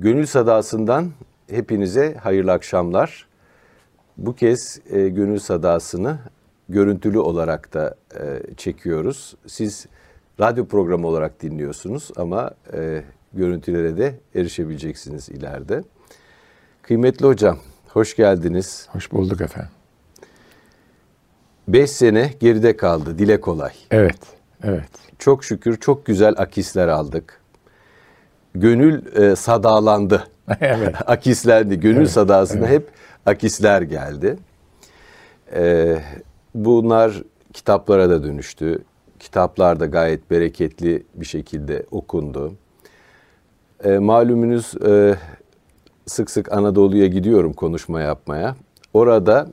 Gönül Sadası'ndan hepinize hayırlı akşamlar. Bu kez Gönül Sadası'nı görüntülü olarak da çekiyoruz. Siz radyo programı olarak dinliyorsunuz ama görüntülere de erişebileceksiniz ileride. Kıymetli hocam, hoş geldiniz. Hoş bulduk efendim. 5 sene geride kaldı, dile kolay. Evet, evet. Çok şükür çok güzel akisler aldık. Gönül sadalandı. Evet. Akislendi. Gönül evet, sadasına evet, hep akisler geldi. Bunlar kitaplara da dönüştü. Kitaplar da gayet bereketli bir şekilde okundu. Malumunuz sık sık Anadolu'ya gidiyorum konuşma yapmaya. Orada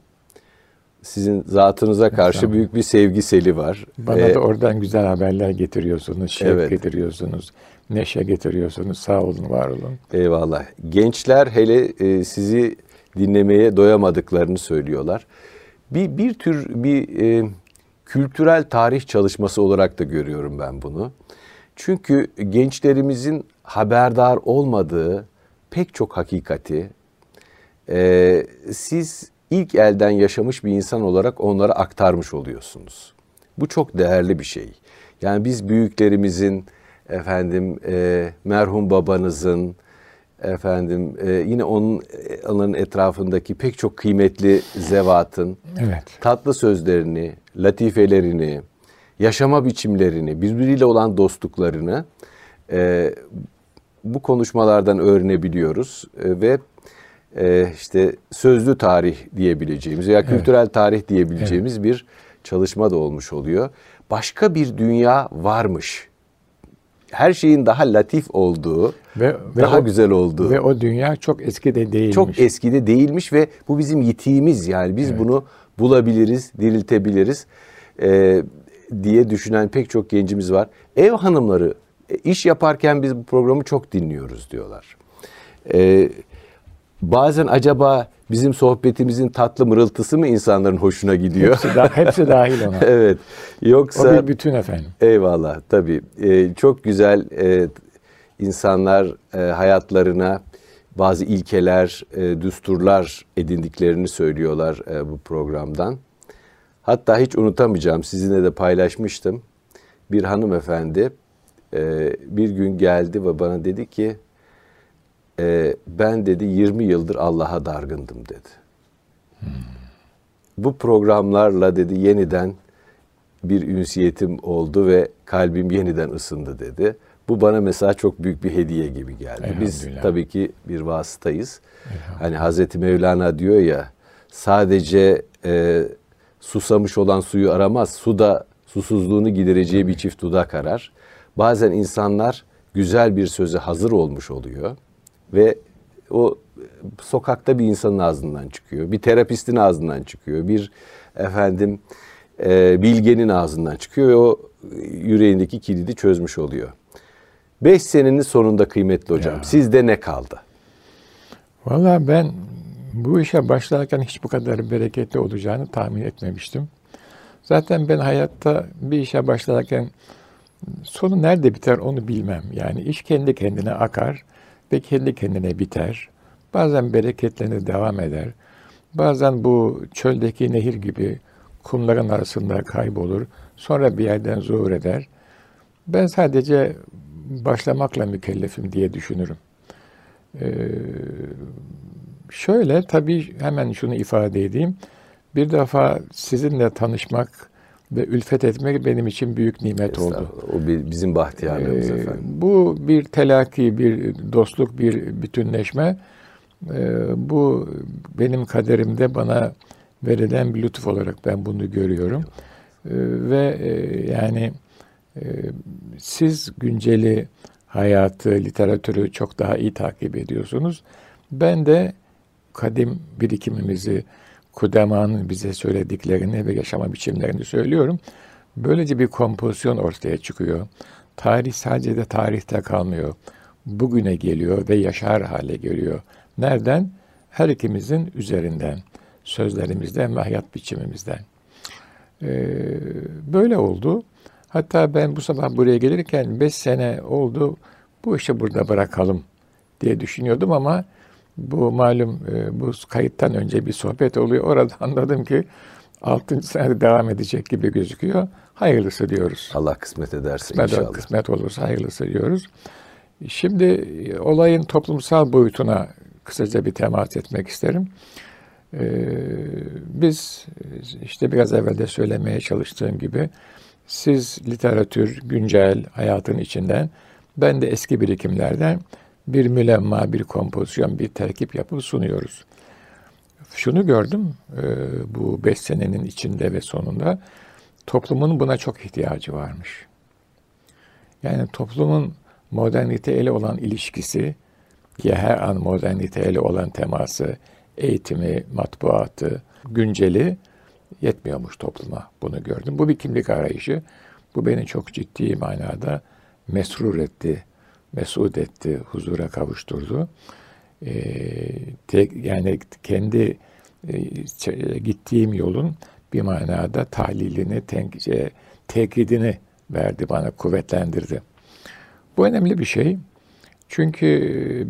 sizin zatınıza karşı tamam, büyük bir sevgi seli var. Bana da oradan güzel haberler getiriyorsunuz, şevk evet, getiriyorsunuz, neşe getiriyorsunuz. Sağ olun, var olun. Eyvallah. Gençler hele sizi dinlemeye doyamadıklarını söylüyorlar. Bir tür bir kültürel tarih çalışması olarak da görüyorum ben bunu. Çünkü gençlerimizin haberdar olmadığı pek çok hakikati siz ilk elden yaşamış bir insan olarak onlara aktarmış oluyorsunuz. Bu çok değerli bir şey. Yani biz büyüklerimizin, efendim merhum babanızın, efendim yine onların etrafındaki pek çok kıymetli zevatın evet, tatlı sözlerini, latifelerini, yaşama biçimlerini, birbiriyle olan dostluklarını bu konuşmalardan öğrenebiliyoruz ve işte sözlü tarih diyebileceğimiz veya evet, kültürel tarih diyebileceğimiz evet, bir çalışma da olmuş oluyor. Başka bir dünya varmış. Her şeyin daha latif olduğu ve daha güzel olduğu. Ve o dünya çok eskide değilmiş. Çok eskide değilmiş ve bu bizim yitiğimiz, yani biz evet, bunu bulabiliriz, diriltebiliriz diye düşünen pek çok gencimiz var. Ev hanımları iş yaparken biz bu programı çok dinliyoruz diyorlar. Bazen acaba bizim sohbetimizin tatlı mırıltısı mı insanların hoşuna gidiyor? Hepsi dahil ona. Evet. Yoksa, o bir bütün efendim. Eyvallah tabii. Çok güzel insanlar hayatlarına bazı ilkeler, düsturlar edindiklerini söylüyorlar bu programdan. Hatta hiç unutamayacağım, sizinle de paylaşmıştım. Bir hanımefendi bir gün geldi ve bana dedi ki, ben dedi 20 yıldır Allah'a dargındım dedi. Hmm. Bu programlarla dedi yeniden bir ünsiyetim oldu ve kalbim yeniden ısındı dedi. Bu bana mesela çok büyük bir hediye gibi geldi. Biz tabii ki bir vasıtayız. Hani Hazreti Mevlana diyor ya, sadece susamış olan suyu aramaz, su da susuzluğunu gidereceği hmm, bir çift dudak arar. Bazen insanlar güzel bir söze hazır olmuş oluyor ve o sokakta bir insanın ağzından çıkıyor, bir terapistin ağzından çıkıyor, bir efendim bilgenin ağzından çıkıyor ve o yüreğindeki kilidi çözmüş oluyor. 5 senenin sonunda kıymetli hocam, ya, sizde ne kaldı? Vallahi ben bu işe başlarken hiç bu kadar bereketli olacağını tahmin etmemiştim. Zaten ben hayatta bir işe başlarken sonu nerede biter onu bilmem. Yani iş kendi kendine akar ve kendi kendine biter. Bazen bereketlenir, devam eder. Bazen bu çöldeki nehir gibi kumların arasında kaybolur. Sonra bir yerden zuhur eder. Ben sadece başlamakla mükellefim diye düşünürüm. Şöyle tabii hemen şunu ifade edeyim. Bir defa sizinle tanışmak ve ülfet etmek benim için büyük nimet oldu. O bizim bahtiyarlığımız efendim. Bu bir telakki, bir dostluk, bir bütünleşme. Bu benim kaderimde bana verilen bir lütuf olarak ben bunu görüyorum. Ve yani siz günceli hayatı, literatürü çok daha iyi takip ediyorsunuz. Ben de kadim birikimimizi, Kudemanın bize söylediklerini ve yaşama biçimlerini söylüyorum. Böylece bir kompozisyon ortaya çıkıyor. Tarih sadece de tarihte kalmıyor. Bugüne geliyor ve yaşar hale geliyor. Nereden? Her ikimizin üzerinden. Sözlerimizden ve hayat biçimimizden. Böyle oldu. Hatta ben bu sabah buraya gelirken 5 sene oldu. Bu işi burada bırakalım diye düşünüyordum ama bu malum bu kayıttan önce bir sohbet oluyor. Orada anladım ki 6. senede devam edecek gibi gözüküyor. Hayırlısı diyoruz. Allah kısmet ederse inşallah. Kısmet olursa hayırlısı diyoruz. Şimdi olayın toplumsal boyutuna kısaca bir temas etmek isterim. Biz işte biraz evvel de söylemeye çalıştığım gibi siz literatür, güncel hayatın içinden, ben de eski birikimlerden bir mülemma, bir kompozisyon, bir terkip yapıp sunuyoruz. Şunu gördüm bu 5 senenin içinde ve sonunda, toplumun buna çok ihtiyacı varmış. Yani toplumun moderniteyle olan ilişkisi, ki her an moderniteyle olan teması, eğitimi, matbuatı, günceli yetmiyormuş topluma. Bunu gördüm. Bu bir kimlik arayışı. Bu beni çok ciddi manada mesrur etti, mesut etti, huzura kavuşturdu. Yani kendi gittiğim yolun bir manada tahlilini, tekidini verdi bana, kuvvetlendirdi. Bu önemli bir şey. Çünkü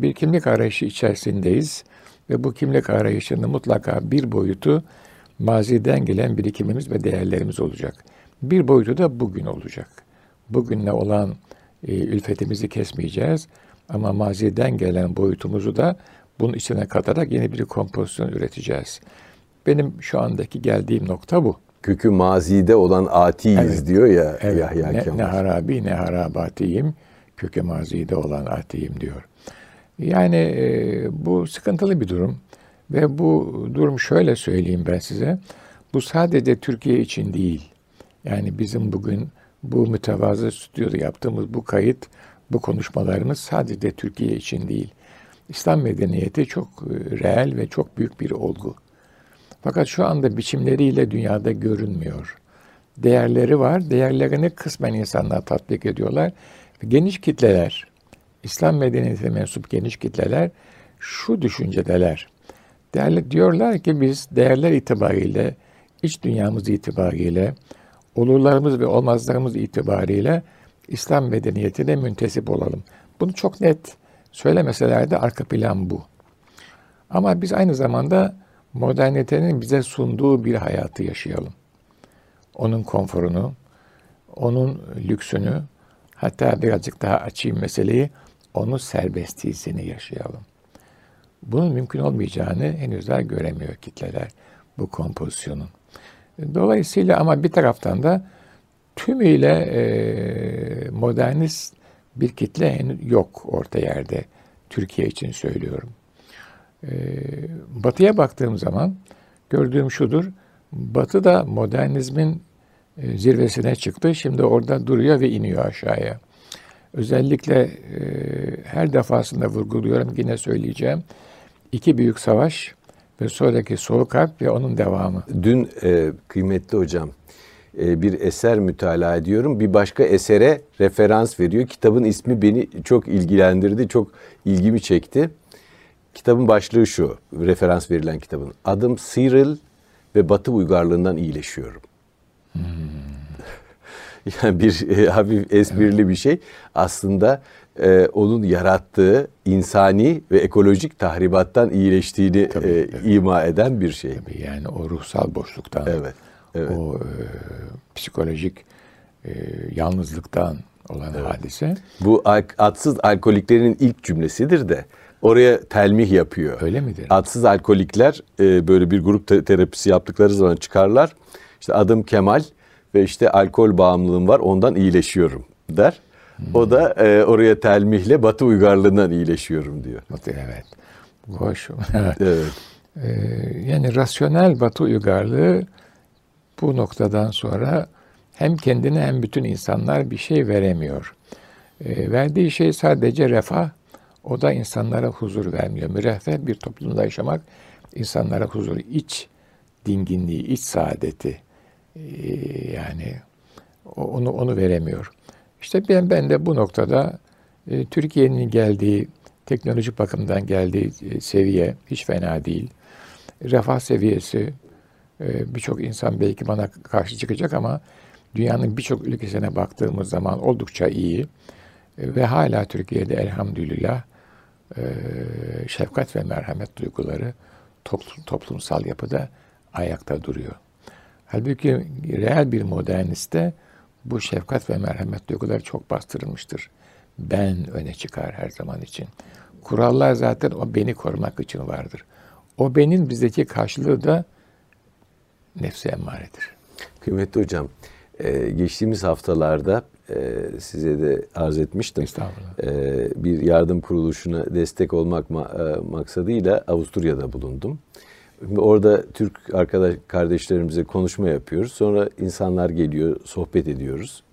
bir kimlik arayışı içerisindeyiz ve bu kimlik arayışının mutlaka bir boyutu maziden gelen birikimimiz ve değerlerimiz olacak. Bir boyutu da bugün olacak. Bugünle olan ülfetimizi kesmeyeceğiz ama maziden gelen boyutumuzu da bunun içine katarak yeni bir kompozisyon üreteceğiz. Benim şu andaki geldiğim nokta bu. Kökü mazide olan atiyiz, evet, diyor ya, evet, Yahya Kemal. Ne harabi ne harabatiyim, kökü mazide olan atiyim diyor. Yani bu sıkıntılı bir durum ve bu durum, şöyle söyleyeyim ben size, bu sadece Türkiye için değil. Yani bizim bugün bu mütevazı stüdyoda yaptığımız bu kayıt, bu konuşmalarımız sadece Türkiye için değil. İslam medeniyeti çok reel ve çok büyük bir olgu. Fakat şu anda biçimleriyle dünyada görünmüyor. Değerleri var, değerlerini kısmen insanlar tatbik ediyorlar. Geniş kitleler, İslam medeniyetine mensup geniş kitleler şu düşüncedeler. Diyorlar ki biz değerler itibariyle, iç dünyamız itibariyle, olurlarımız ve olmazlarımız itibariyle İslam medeniyetine müntesip olalım. Bunu çok net söylemeseler de arka plan bu. Ama biz aynı zamanda modernitenin bize sunduğu bir hayatı yaşayalım. Onun konforunu, onun lüksünü, hatta birazcık daha açayım meseleyi, onun serbestliğini yaşayalım. Bunun mümkün olmayacağını henüz daha göremiyor kitleler bu kompozisyonun. Dolayısıyla ama bir taraftan da tümüyle modernist bir kitle henüz yok orta yerde. Türkiye için söylüyorum. Batı'ya baktığım zaman gördüğüm şudur. Batı da modernizmin zirvesine çıktı. Şimdi orada duruyor ve iniyor aşağıya. Özellikle her defasında vurguluyorum, yine söyleyeceğim. 2 büyük savaş ve sonraki Soğuk Harp ve onun devamı. Dün kıymetli hocam bir eser mütalaa ediyorum. Bir başka esere referans veriyor. Kitabın ismi beni çok ilgilendirdi, çok ilgimi çekti. Kitabın başlığı şu, referans verilen kitabın. Adım Cyril ve Batı Uygarlığından iyileşiyorum. Hmm. Yani bir hafif esprili, evet, bir şey. Aslında onun yarattığı insani ve ekolojik tahribattan iyileştiğini ima eden bir şey. Tabii, yani o ruhsal boşluktan, evet, evet, o psikolojik yalnızlıktan olan, evet, hadise. Bu Adsız Alkoliklerin ilk cümlesidir de oraya telmih yapıyor. Öyle midir? Adsız alkolikler böyle bir grup terapisi yaptıkları zaman çıkarlar. İşte adım Kemal ve işte alkol bağımlılığım var, ondan iyileşiyorum der. Hmm. O da oraya telmihle Batı uygarlığından iyileşiyorum diyor. Evet. Hoş. Evet. Yani rasyonel Batı uygarlığı bu noktadan sonra hem kendine hem bütün insanlar bir şey veremiyor. Verdiği şey sadece refah. O da insanlara huzur vermiyor. Müreffeh bir toplumda yaşamak insanlara huzur, iç dinginliği, iç saadeti, yani onu veremiyor. İşte ben de bu noktada Türkiye'nin geldiği, teknolojik bakımdan geldiği seviye hiç fena değil. Refah seviyesi, birçok insan belki bana karşı çıkacak ama dünyanın birçok ülkesine baktığımız zaman oldukça iyi ve hala Türkiye'de elhamdülillah şefkat ve merhamet duyguları toplumsal yapıda ayakta duruyor. Halbuki reel bir moderniste bu şefkat ve merhamet duyguları çok bastırılmıştır. Ben öne çıkar her zaman için. Kurallar zaten o beni korumak için vardır. O benim bizdeki karşılığı da nefse emmaredir. Kıymetli hocam, geçtiğimiz haftalarda size de arz etmiştim. Estağfurullah. Bir yardım kuruluşuna destek olmak maksadıyla Avusturya'da bulundum. Orada Türk kardeşlerimize konuşma yapıyoruz. Sonra insanlar geliyor, sohbet ediyoruz.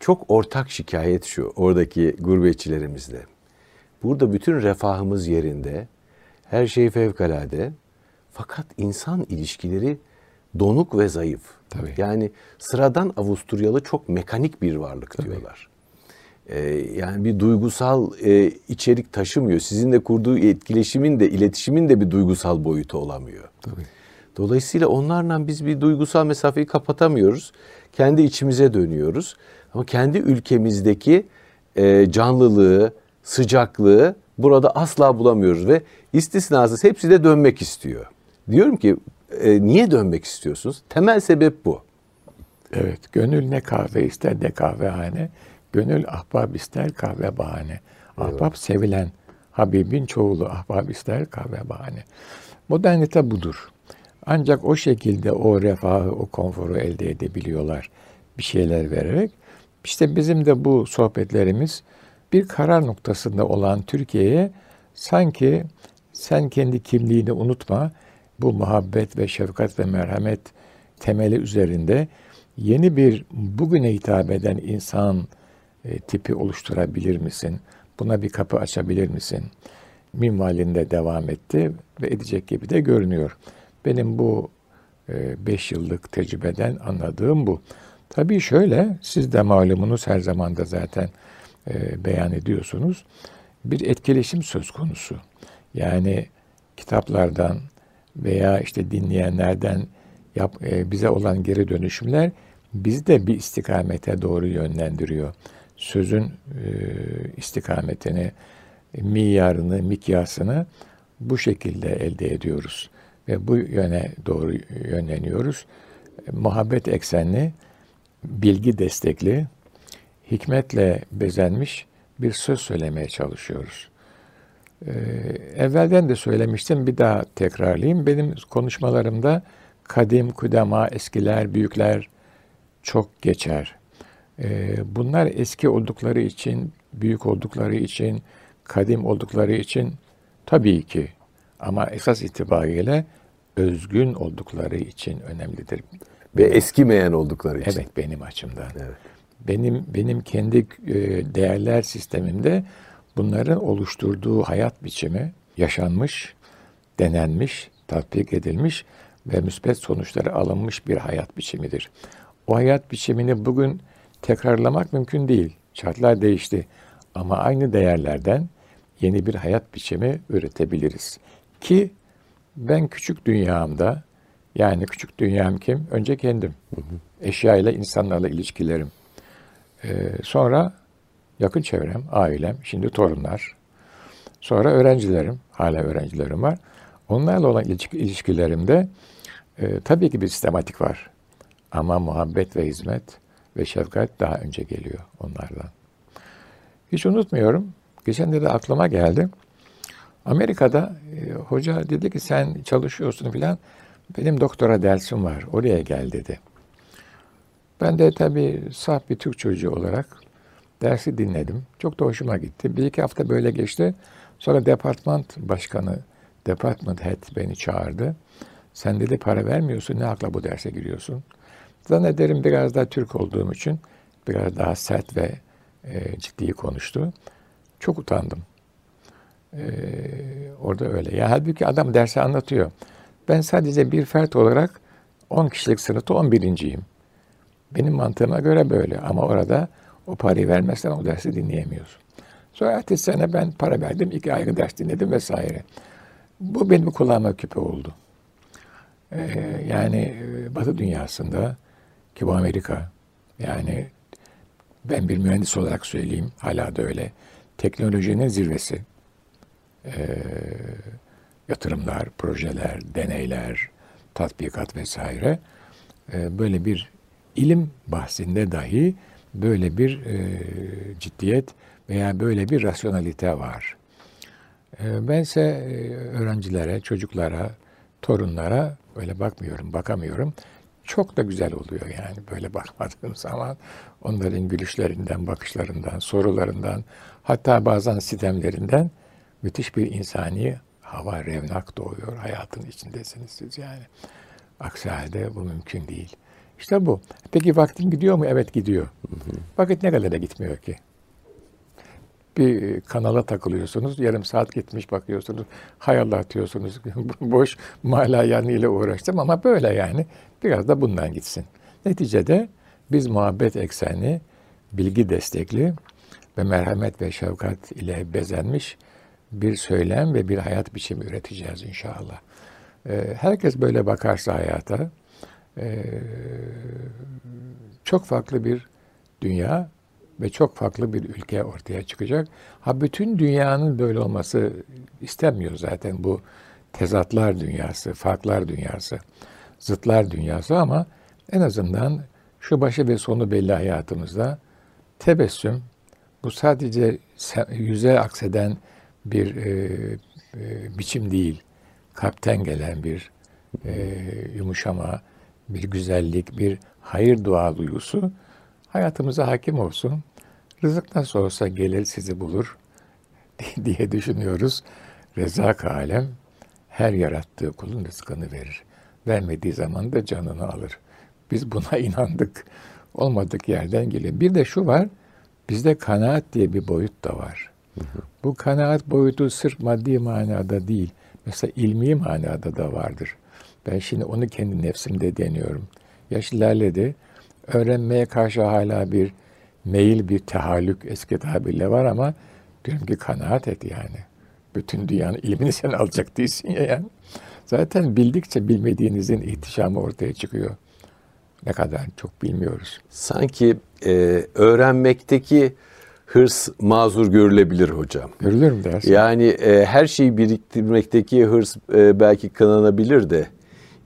Çok ortak şikayet şu, oradaki gurbetçilerimizle. Burada bütün refahımız yerinde, her şey fevkalade. Fakat insan ilişkileri donuk ve zayıf. Tabii. Yani sıradan Avusturyalı çok mekanik bir varlık Tabii. diyorlar. Yani bir duygusal içerik taşımıyor. Sizinle kurduğu etkileşimin de, iletişimin de bir duygusal boyutu olamıyor. Tabii. Dolayısıyla onlarla biz bir duygusal mesafeyi kapatamıyoruz. Kendi içimize dönüyoruz. Ama kendi ülkemizdeki canlılığı, sıcaklığı burada asla bulamıyoruz ve istisnasız hepsi de dönmek istiyor. Diyorum ki niye dönmek istiyorsunuz? Temel sebep bu. Evet, gönül ne kahve ister ne kahvehane. Gönül ahbab ister kahve bahane. Ahbab evet. sevilen, Habib'in çoğulu ahbab ister kahve bahane. Modernite budur. Ancak o şekilde o refahı, o konforu elde edebiliyorlar. Bir şeyler vererek. İşte bizim de bu sohbetlerimiz bir karar noktasında olan Türkiye'ye sanki sen kendi kimliğini unutma, bu muhabbet ve şefkat ve merhamet temeli üzerinde yeni bir bugüne hitap eden insan tipi oluşturabilir misin? Buna bir kapı açabilir misin? Minvalinde devam etti ve edecek gibi de görünüyor. Benim bu 5 yıllık tecrübeden anladığım bu. Tabii şöyle, siz de malumunuz her zaman da zaten beyan ediyorsunuz. Bir etkileşim söz konusu. Yani kitaplardan veya işte dinleyenlerden bize olan geri dönüşümler bizi de bir istikamete doğru yönlendiriyor. Sözün istikametini, miyarını, mikyasını bu şekilde elde ediyoruz. Ve bu yöne doğru yönleniyoruz. Muhabbet eksenli, bilgi destekli, hikmetle bezenmiş bir söz söylemeye çalışıyoruz. Evvelden de söylemiştim, bir daha tekrarlayayım. Benim konuşmalarımda kadim, kudema, eskiler, büyükler çok geçer. Bunlar eski oldukları için, büyük oldukları için, kadim oldukları için tabii ki ama esas itibariyle özgün oldukları için önemlidir. Ve eskimeyen oldukları için. Evet, benim açımdan. Evet. Benim kendi değerler sistemimde bunların oluşturduğu hayat biçimi yaşanmış, denenmiş, tatbik edilmiş ve müspet sonuçları alınmış bir hayat biçimidir. O hayat biçimini bugün tekrarlamak mümkün değil. Şartlar değişti ama aynı değerlerden yeni bir hayat biçimi üretebiliriz. Ki ben küçük dünyamda, yani küçük dünyam kim? Önce kendim. Eşyayla, insanlarla ilişkilerim. Sonra yakın çevrem, ailem, şimdi torunlar. Sonra öğrencilerim, hala öğrencilerim var. Onlarla olan ilişkilerimde tabii ki bir sistematik var. Ama muhabbet ve hizmet ve şefkat daha önce geliyor onlardan. Hiç unutmuyorum, geçen de aklıma geldi. Amerika'da hoca dedi ki sen çalışıyorsun filan, benim doktora dersim var, oraya gel dedi. Ben de tabii saf bir Türk çocuğu olarak dersi dinledim. Çok da hoşuma gitti. Bir iki hafta böyle geçti. Sonra departman başkanı, department head beni çağırdı. Sen dedi para vermiyorsun, ne hakla bu derse giriyorsun? Zannederim biraz daha Türk olduğum için biraz daha sert ve ciddi konuştu. Çok utandım. Orada öyle. Ya halbuki adam dersi anlatıyor. Ben sadece bir fert olarak 10 kişilik sınıfta 11.'yim. Benim mantığıma göre böyle ama orada o parayı vermezsen o dersi dinleyemiyorsun. Sonra ertesi sene ben para verdim, 2 ayrı ders dinledim vesaire. Bu benim kulağıma küpe oldu. Yani Batı dünyasında ki bu Amerika, yani ben bir mühendis olarak söyleyeyim, hala da öyle. teknolojinin zirvesi. Yatırımlar, projeler, deneyler, tatbikat vesaire. Böyle bir ilim bahsinde dahi böyle bir ciddiyet veya böyle bir rasyonalite var. Bense öğrencilere, çocuklara, torunlara öyle bakmıyorum, bakamıyorum. Çok da güzel oluyor yani böyle bakmadığım zaman. Onların gülüşlerinden, bakışlarından, sorularından, hatta bazen sitemlerinden müthiş bir insani hava, revnak doğuyor. Hayatın içindesiniz siz yani. Aksi halde bu mümkün değil. İşte bu. Peki vaktin gidiyor mu? Evet gidiyor. Vakit ne kadar da gitmiyor ki? Bir kanala takılıyorsunuz, yarım saat gitmiş bakıyorsunuz, hay Allah diyorsunuz, boş malayanı ile uğraştım ama böyle yani. Biraz da bundan gitsin. Neticede biz muhabbet eksenli, bilgi destekli ve merhamet ve şefkat ile bezenmiş bir söylem ve bir hayat biçimi üreteceğiz inşallah. Herkes böyle bakarsa hayata çok farklı bir dünya ve çok farklı bir ülke ortaya çıkacak. Ha bütün dünyanın böyle olması istemiyor zaten bu tezatlar dünyası, farklar dünyası, zıtlar dünyası ama en azından şu başı ve sonu belli hayatımızda tebessüm, bu sadece yüze akseden bir biçim değil, kalpten gelen bir yumuşama, bir güzellik, bir hayır dua duygusu hayatımıza hakim olsun. Rızık nasıl olsa gelir sizi bulur diye düşünüyoruz. Rezzak-ı Alem her yarattığı kulun rızkını verir. Vermediği zaman da canını alır. Biz buna inandık. Olmadık yerden geliyor. Bir de şu var, bizde kanaat diye bir boyut da var. Bu kanaat boyutu sırf maddi manada değil. Mesela ilmi manada da vardır. Ben şimdi onu kendi nefsimde deniyorum. Yaş ilerledi. Öğrenmeye karşı hala bir meyil, bir tehallük eski tabirle var ama diyorum ki kanaat et yani. Bütün dünyanın ilmini sen alacak değilsin ya yani. Zaten bildikçe bilmediğinizin ihtişamı ortaya çıkıyor. Ne kadar çok bilmiyoruz. Sanki öğrenmekteki hırs mazur görülebilir hocam. Görülür mü dersin? Yani her şeyi biriktirmekteki hırs belki kınanabilir de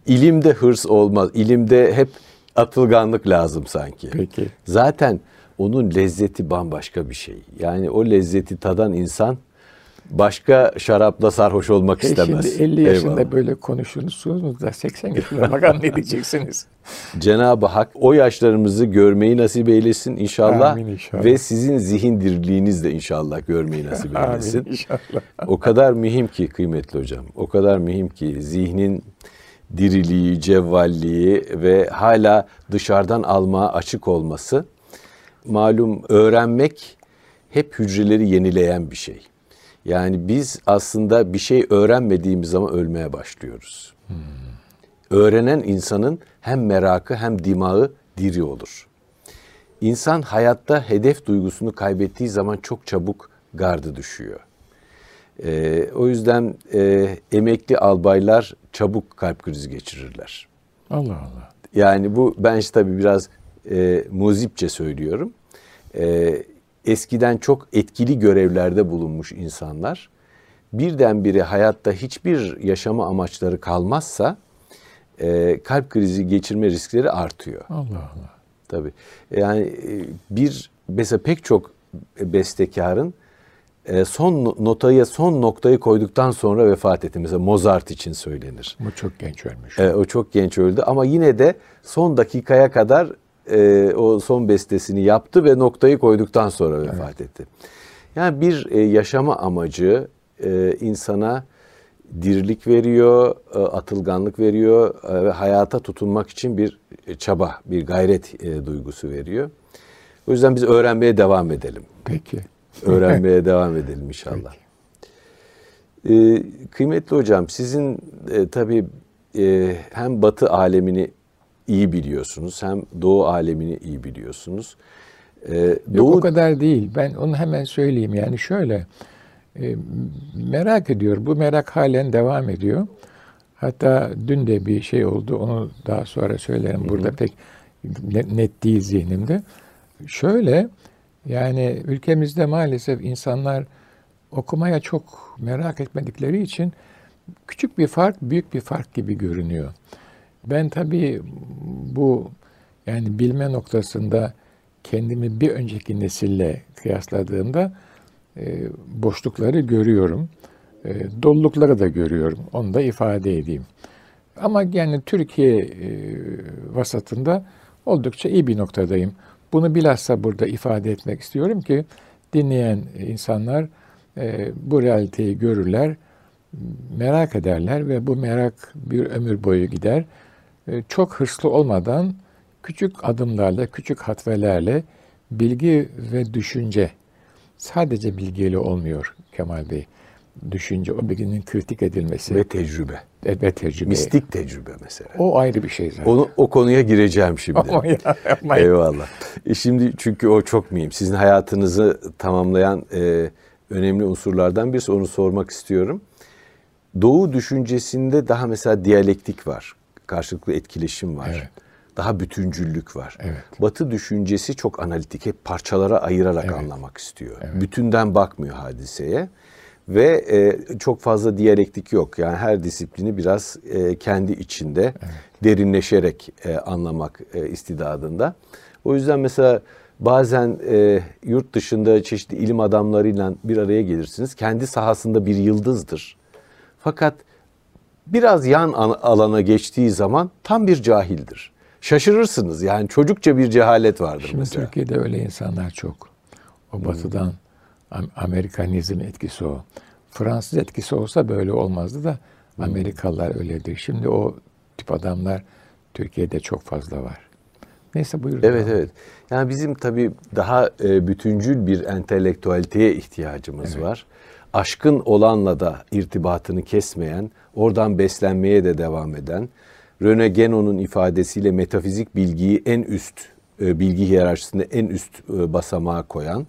ilimde hırs olmaz. İlimde hep atılganlık lazım sanki. Peki. Zaten onun lezzeti bambaşka bir şey. Yani o lezzeti tadan insan başka şarapla sarhoş olmak istemez. Şimdi 50 yaşında eyvallah, böyle konuşursunuz da 80 yaşında bakalım ne diyeceksiniz. Cenab-ı Hak o yaşlarımızı görmeyi nasip eylesin inşallah. Amin inşallah. Ve sizin zihin diriliğiniz de inşallah görmeyi nasip eylesin. Amin inşallah. O kadar mühim ki kıymetli hocam. O kadar mühim ki zihnin diriliği, cevvalliği ve hala dışarıdan almaya açık olması. Malum öğrenmek hep hücreleri yenileyen bir şey. Yani biz aslında bir şey öğrenmediğimiz zaman ölmeye başlıyoruz. Öğrenen insanın hem merakı hem dimağı diri olur. İnsan hayatta hedef duygusunu kaybettiği zaman çok çabuk gardı düşüyor. O yüzden emekli albaylar çabuk kalp krizi geçirirler. Allah Allah. Yani bu ben işte tabii biraz muzipçe söylüyorum. Eskiden çok etkili görevlerde bulunmuş insanlar birdenbire hayatta hiçbir yaşama amaçları kalmazsa kalp krizi geçirme riskleri artıyor. Allah Allah. Tabii. Yani mesela pek çok bestekarın son noktayı koyduktan sonra vefat etti. Mesela Mozart için söylenir. O çok genç ölmüş. O çok genç öldü ama yine de son dakikaya kadar o son bestesini yaptı ve noktayı koyduktan sonra vefat etti. Yani bir yaşama amacı insana dirilik veriyor, atılganlık veriyor ve hayata tutunmak için bir çaba, bir gayret duygusu veriyor. O yüzden biz öğrenmeye devam edelim. Peki. Öğrenmeye devam edelim inşallah. Kıymetli hocam sizin tabii hem Batı alemini iyi biliyorsunuz hem Doğu alemini iyi biliyorsunuz. Yok, o kadar değil. Ben onu hemen söyleyeyim. Yani şöyle merak ediyor. Bu merak halen devam ediyor. Hatta dün de bir şey oldu. Onu daha sonra söylerim. Burada pek net değil zihnimde. Şöyle Yani ülkemizde maalesef insanlar okumaya çok merak etmedikleri için küçük bir fark, büyük bir fark gibi görünüyor. Ben tabii bu yani bilme noktasında kendimi bir önceki nesille kıyasladığımda boşlukları görüyorum. Dolulukları da görüyorum. Onu da ifade edeyim. Ama yani Türkiye vasatında oldukça iyi bir noktadayım. Bunu bilhassa burada ifade etmek istiyorum ki dinleyen insanlar bu realiteyi görürler, merak ederler ve bu merak bir ömür boyu gider. Çok hırslı olmadan küçük adımlarla, küçük hatvelerle bilgi ve düşünce, sadece bilgiyle olmuyor Kemal Bey. Düşünce, o bilginin kritik edilmesi. Ve tecrübe. Evet, tecrübe. Mistik tecrübe mesela. O ayrı bir şey zaten. O konuya gireceğim şimdi. Ama ya, yapmayın. Eyvallah. Şimdi çünkü o çok mühim. Sizin hayatınızı tamamlayan önemli unsurlardan birisi, onu sormak istiyorum. Doğu düşüncesinde daha mesela diyalektik var. Karşılıklı etkileşim var. Evet. Daha bütüncüllük var. Evet. Batı düşüncesi çok analitik. Hep parçalara ayırarak anlamak istiyor. Evet. Bütünden bakmıyor hadiseye. Ve çok fazla diyalektik yok. Yani her disiplini biraz kendi içinde derinleşerek anlamak istidadında. O yüzden mesela bazen yurt dışında çeşitli ilim adamlarıyla bir araya gelirsiniz. Kendi sahasında bir yıldızdır. Fakat biraz yan alana geçtiği zaman tam bir cahildir. Şaşırırsınız. Yani çocukça bir cehalet vardır. Şimdi mesela Türkiye'de öyle insanlar çok. O batıdan Amerikanizm etkisi o. Fransız etkisi olsa böyle olmazdı da Amerikalılar öyledir. Şimdi o tip adamlar Türkiye'de çok fazla var. Neyse, buyurun. Evet, evet. Yani bizim tabii daha bütüncül bir entelektüeliteye ihtiyacımız var. Aşkın olanla da irtibatını kesmeyen, oradan beslenmeye de devam eden, René Guénon'un ifadesiyle metafizik bilgiyi en üst, bilgi hiyerarşisinde en üst basamağa koyan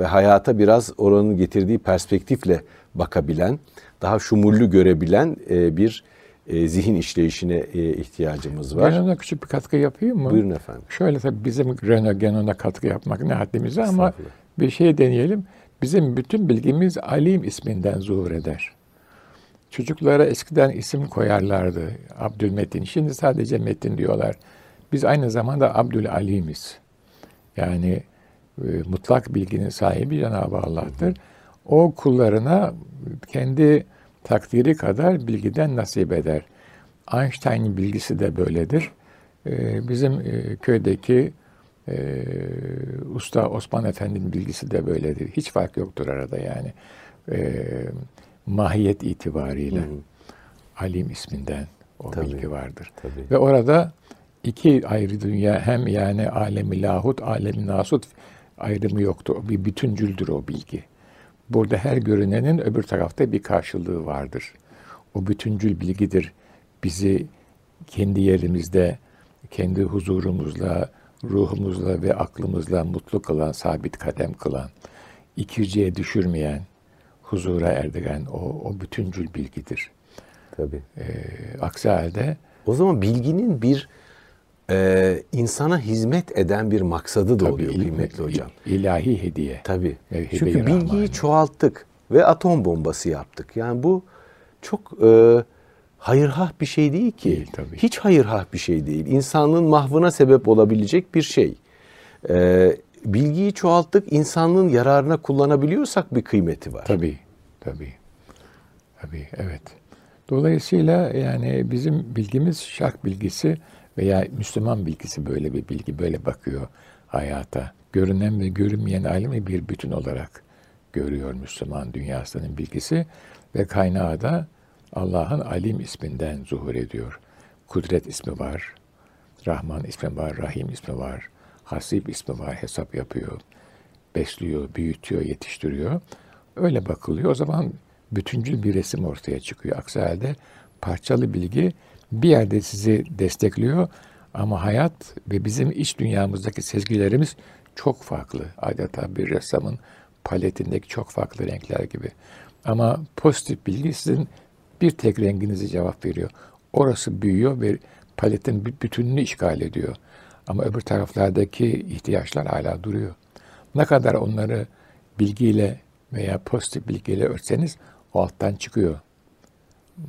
ve hayata biraz oranın getirdiği perspektifle bakabilen, daha şumullü görebilen bir zihin işleyişine ihtiyacımız var. Ben ona küçük bir katkı yapayım mı? Buyurun efendim. Şöyle, tabii bizim René Guénon'a katkı yapmak ne haddimize ama bir şey deneyelim. Bizim bütün bilgimiz Alim isminden zuhur eder. Çocuklara eskiden isim koyarlardı. Abdülmetin. Şimdi sadece Metin diyorlar. Biz aynı zamanda Abdülalim'iz. Yani mutlak bilginin sahibi Cenab-ı Allah'tır. O kullarına kendi takdiri kadar bilgiden nasip eder. Einstein'ın bilgisi de böyledir. Bizim köydeki usta Osman Efendi'nin bilgisi de böyledir. Hiç fark yoktur arada yani. Mahiyet itibariyle Alim isminden o bilgi vardır. Tabii. Ve orada iki ayrı dünya, hem yani alemi lahut, alemi nasut ayrımı yoktur. O bir bütüncüldür o bilgi. Burada her görünenin öbür tarafta bir karşılığı vardır. O bütüncül bilgidir. Bizi kendi yerimizde, kendi huzurumuzla, ruhumuzla ve aklımızla mutlu kılan, sabit kadem kılan, ikirciye düşürmeyen, huzura erdiren o bütüncül bilgidir. Tabii. Aksi halde o zaman bilginin bir insana hizmet eden bir maksadı da oluyor kıymetli hocam. İlahi hediye. Tabii. Çünkü bilgiyi çoğalttık ve atom bombası yaptık. Yani bu çok hayırhah bir şey değil ki. Değil, tabii. Hiç hayırhah bir şey değil. İnsanlığın mahvına sebep olabilecek bir şey. Bilgiyi çoğalttık, insanlığın yararına kullanabiliyorsak bir kıymeti var. Tabii, tabii. Tabii, evet. Dolayısıyla yani bizim bilgimiz şark bilgisi veya Müslüman bilgisi böyle bir bilgi, böyle bakıyor hayata. Görünen ve görünmeyen alemi bir bütün olarak görüyor Müslüman dünyasının bilgisi ve kaynağı da Allah'ın Alim isminden zuhur ediyor. Kudret ismi var, Rahman ismi var, Rahim ismi var, Hasib ismi var, hesap yapıyor, besliyor, büyütüyor, yetiştiriyor. Öyle bakılıyor. O zaman bütüncül bir resim ortaya çıkıyor. Aksi halde parçalı bilgi bir yerde sizi destekliyor ama hayat ve bizim iç dünyamızdaki sezgilerimiz çok farklı. Adeta bir ressamın paletindeki çok farklı renkler gibi. Ama pozitif bilgi sizin bir tek renginizi cevap veriyor. Orası büyüyor ve paletin bütününü işgal ediyor. Ama öbür taraflardaki ihtiyaçlar hala duruyor. Ne kadar onları bilgiyle veya pozitif bilgiyle örtseniz o alttan çıkıyor.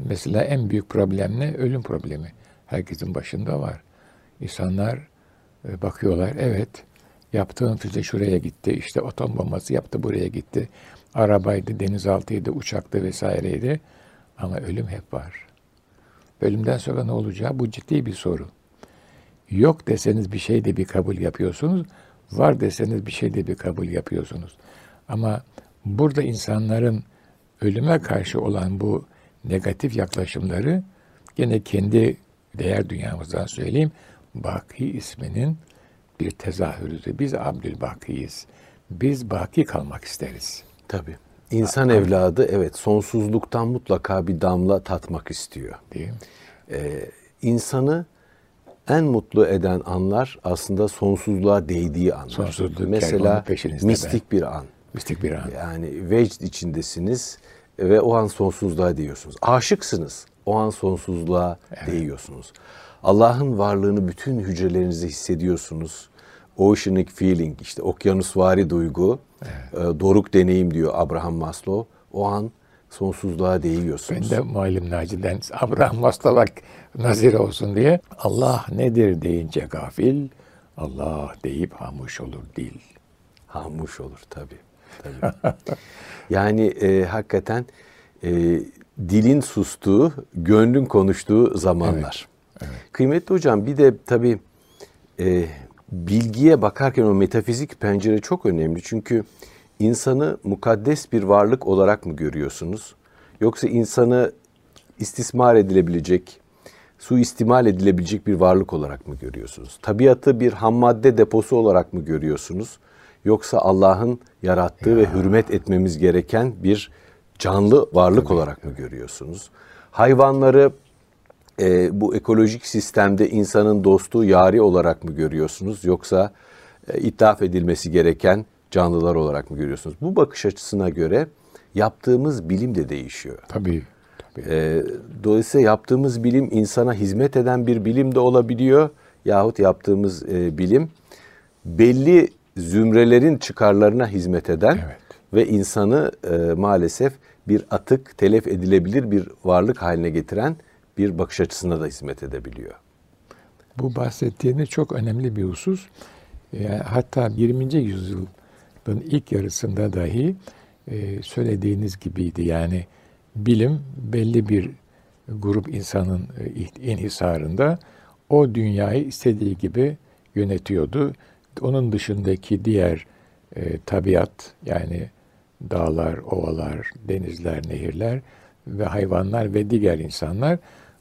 Mesela en büyük problem ne? Ölüm problemi. Herkesin başında var. İnsanlar bakıyorlar, evet yaptığın füze şuraya gitti, işte atom bombası yaptı buraya gitti, arabaydı, denizaltıydı, uçaktı vesaireydi. Ama ölüm hep var. Ölümden sonra ne olacağı bu ciddi bir soru. Yok deseniz bir şey de bir kabul yapıyorsunuz, var deseniz bir şey de bir kabul yapıyorsunuz. Ama burada insanların ölüme karşı olan bu negatif yaklaşımları gene kendi değer dünyamızdan söyleyeyim. Baki isminin bir tezahürüdür. Biz Abdülbaki'yiz. Biz baki kalmak isteriz. Tabii. İnsan evladı evet sonsuzluktan mutlaka bir damla tatmak istiyor. Değil mi? İnsanı en mutlu eden anlar aslında sonsuzluğa değdiği anlar. Sonsuzluk, mesela mistik bir an. Mistik bir an. Yani vecd içindesiniz ve o an sonsuzluğa değiyorsunuz. Aşıksınız. O an sonsuzluğa değiyorsunuz. Allah'ın varlığını bütün hücrelerinizi hissediyorsunuz. Oceanic Feeling, işte okyanusvari duygu. Evet. Doruk deneyim diyor Abraham Maslow. O an sonsuzluğa değiyorsunuz. Ben de Malim Naci'den Abraham Maslow'a nazir olsun diye Allah nedir deyince gafil, Allah deyip hamuş olur dil. Hamuş olur tabii. Yani hakikaten dilin sustuğu, gönlün konuştuğu zamanlar. Evet. Kıymetli hocam bir de tabii bilgiye bakarken o metafizik pencere çok önemli. Çünkü insanı mukaddes bir varlık olarak mı görüyorsunuz? Yoksa insanı istismar edilebilecek, suistimal edilebilecek bir varlık olarak mı görüyorsunuz? Tabiatı bir ham madde deposu olarak mı görüyorsunuz? Yoksa Allah'ın yarattığı ve hürmet etmemiz gereken bir canlı varlık olarak mı görüyorsunuz? Hayvanları bu ekolojik sistemde insanın dostu, yari olarak mı görüyorsunuz? Yoksa ithaf edilmesi gereken canlılar olarak mı görüyorsunuz? Bu bakış açısına göre yaptığımız bilim de değişiyor. Tabii. Dolayısıyla yaptığımız bilim insana hizmet eden bir bilim de olabiliyor. Yahut yaptığımız bilim belli zümrelerin çıkarlarına hizmet eden ve insanı maalesef bir atık, telef edilebilir bir varlık haline getiren bir bakış açısına da hizmet edebiliyor. Bu bahsettiğiniz çok önemli bir husus. Hatta 20. yüzyılın ilk yarısında dahi söylediğiniz gibiydi. Yani bilim belli bir grup insanın inhisarında o dünyayı istediği gibi yönetiyordu. Onun dışındaki diğer tabiat, yani dağlar, ovalar, denizler, nehirler ve hayvanlar ve diğer insanlar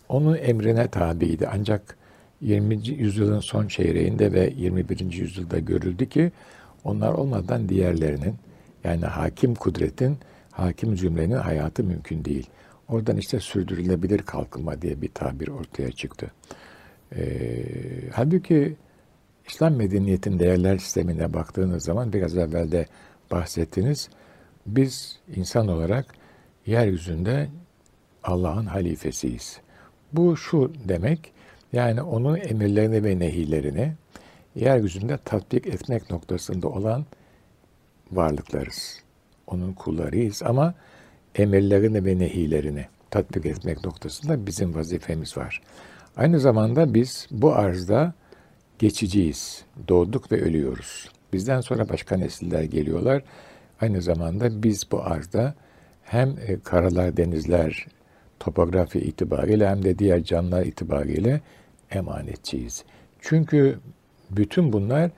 onun emrine tabiydi. Ancak 20. yüzyılın son çeyreğinde ve 21. yüzyılda görüldü ki onlar olmadan diğerlerinin, yani hakim kudretin, hakim cümlenin hayatı mümkün değil. Oradan işte sürdürülebilir kalkınma diye bir tabir ortaya çıktı. Halbuki İslam medeniyetinin değerler sistemine baktığınız zaman, biraz evvel de bahsettiniz, biz insan olarak yeryüzünde Allah'ın halifesiyiz. Bu şu demek, yani onun emirlerini ve nehirlerini yeryüzünde tatbik etmek noktasında olan varlıklarız. Onun kullarıyız ama emirlerini ve nehirlerini tatbik etmek noktasında bizim vazifemiz var. Aynı zamanda biz bu arzda geçiciyiz. Doğduk ve ölüyoruz. Bizden sonra başka nesiller geliyorlar. Aynı zamanda biz bu arzda hem karalar, denizler, topografi itibariyle hem de diğer canlılar itibariyle emanetçiyiz. Çünkü bütün bunlar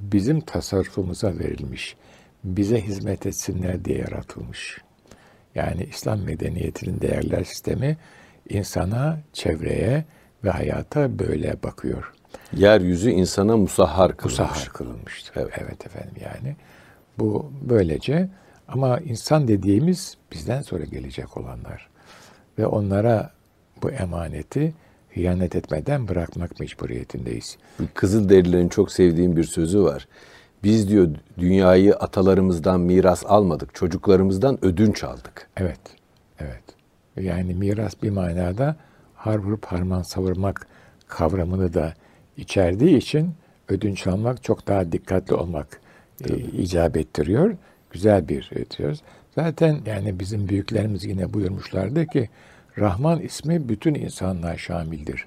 bizim tasarrufumuza verilmiş. Bize hizmet etsinler diye yaratılmış. Yani İslam medeniyetinin değerler sistemi insana, çevreye ve hayata böyle bakıyor. Yeryüzü insana musahhar kılınmış. Musahhar kılınmıştır. Evet efendim, yani bu böylece. Ama insan dediğimiz bizden sonra gelecek olanlar ve onlara bu emaneti hıyanet etmeden bırakmak mecburiyetindeyiz. Kızılderililerin çok sevdiğim bir sözü var. Biz diyor dünyayı atalarımızdan miras almadık, çocuklarımızdan ödünç aldık. Evet. Yani miras bir manada har vurup harman savurmak kavramını da içerdiği için ödünç almak, çok daha dikkatli olmak icap ettiriyor. Güzel bir diyoruz. Zaten yani bizim büyüklerimiz yine buyurmuşlardı ki Rahman ismi bütün insanlığa şamildir.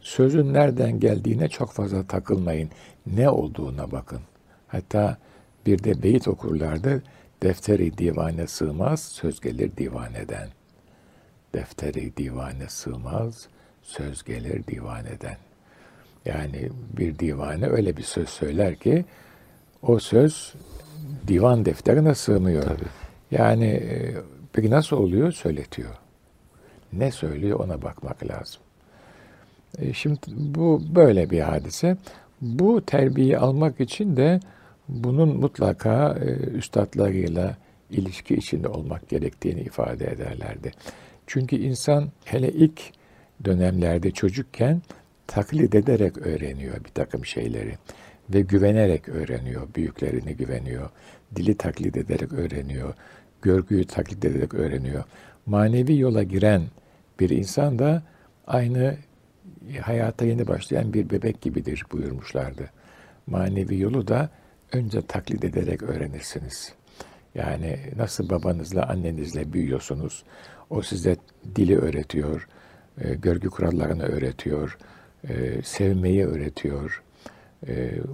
Sözün nereden geldiğine çok fazla takılmayın. Ne olduğuna bakın. Hatta bir de beyit okurlardı. Defteri divane sığmaz, söz gelir divaneden. Defteri divane sığmaz, söz gelir divaneden. Yani bir divane öyle bir söz söyler ki o söz divan defterine sığmıyor. Tabii. Yani peki nasıl oluyor? Söyletiyor. Ne söylüyor ona bakmak lazım. Şimdi bu böyle bir hadise. Bu terbiyeyi almak için de bunun mutlaka üstadlarıyla ilişki içinde olmak gerektiğini ifade ederlerdi. Çünkü insan hele ilk dönemlerde çocukken taklit ederek öğreniyor bir takım şeyleri ve güvenerek öğreniyor, büyüklerine güveniyor, dili taklit ederek öğreniyor, görgüyü taklit ederek öğreniyor. Manevi yola giren bir insan da aynı hayata yeni başlayan bir bebek gibidir buyurmuşlardı. Manevi yolu da önce taklit ederek öğrenirsiniz. Yani nasıl babanızla, annenizle büyüyorsunuz, o size dili öğretiyor, görgü kurallarını öğretiyor, sevmeyi öğretiyor,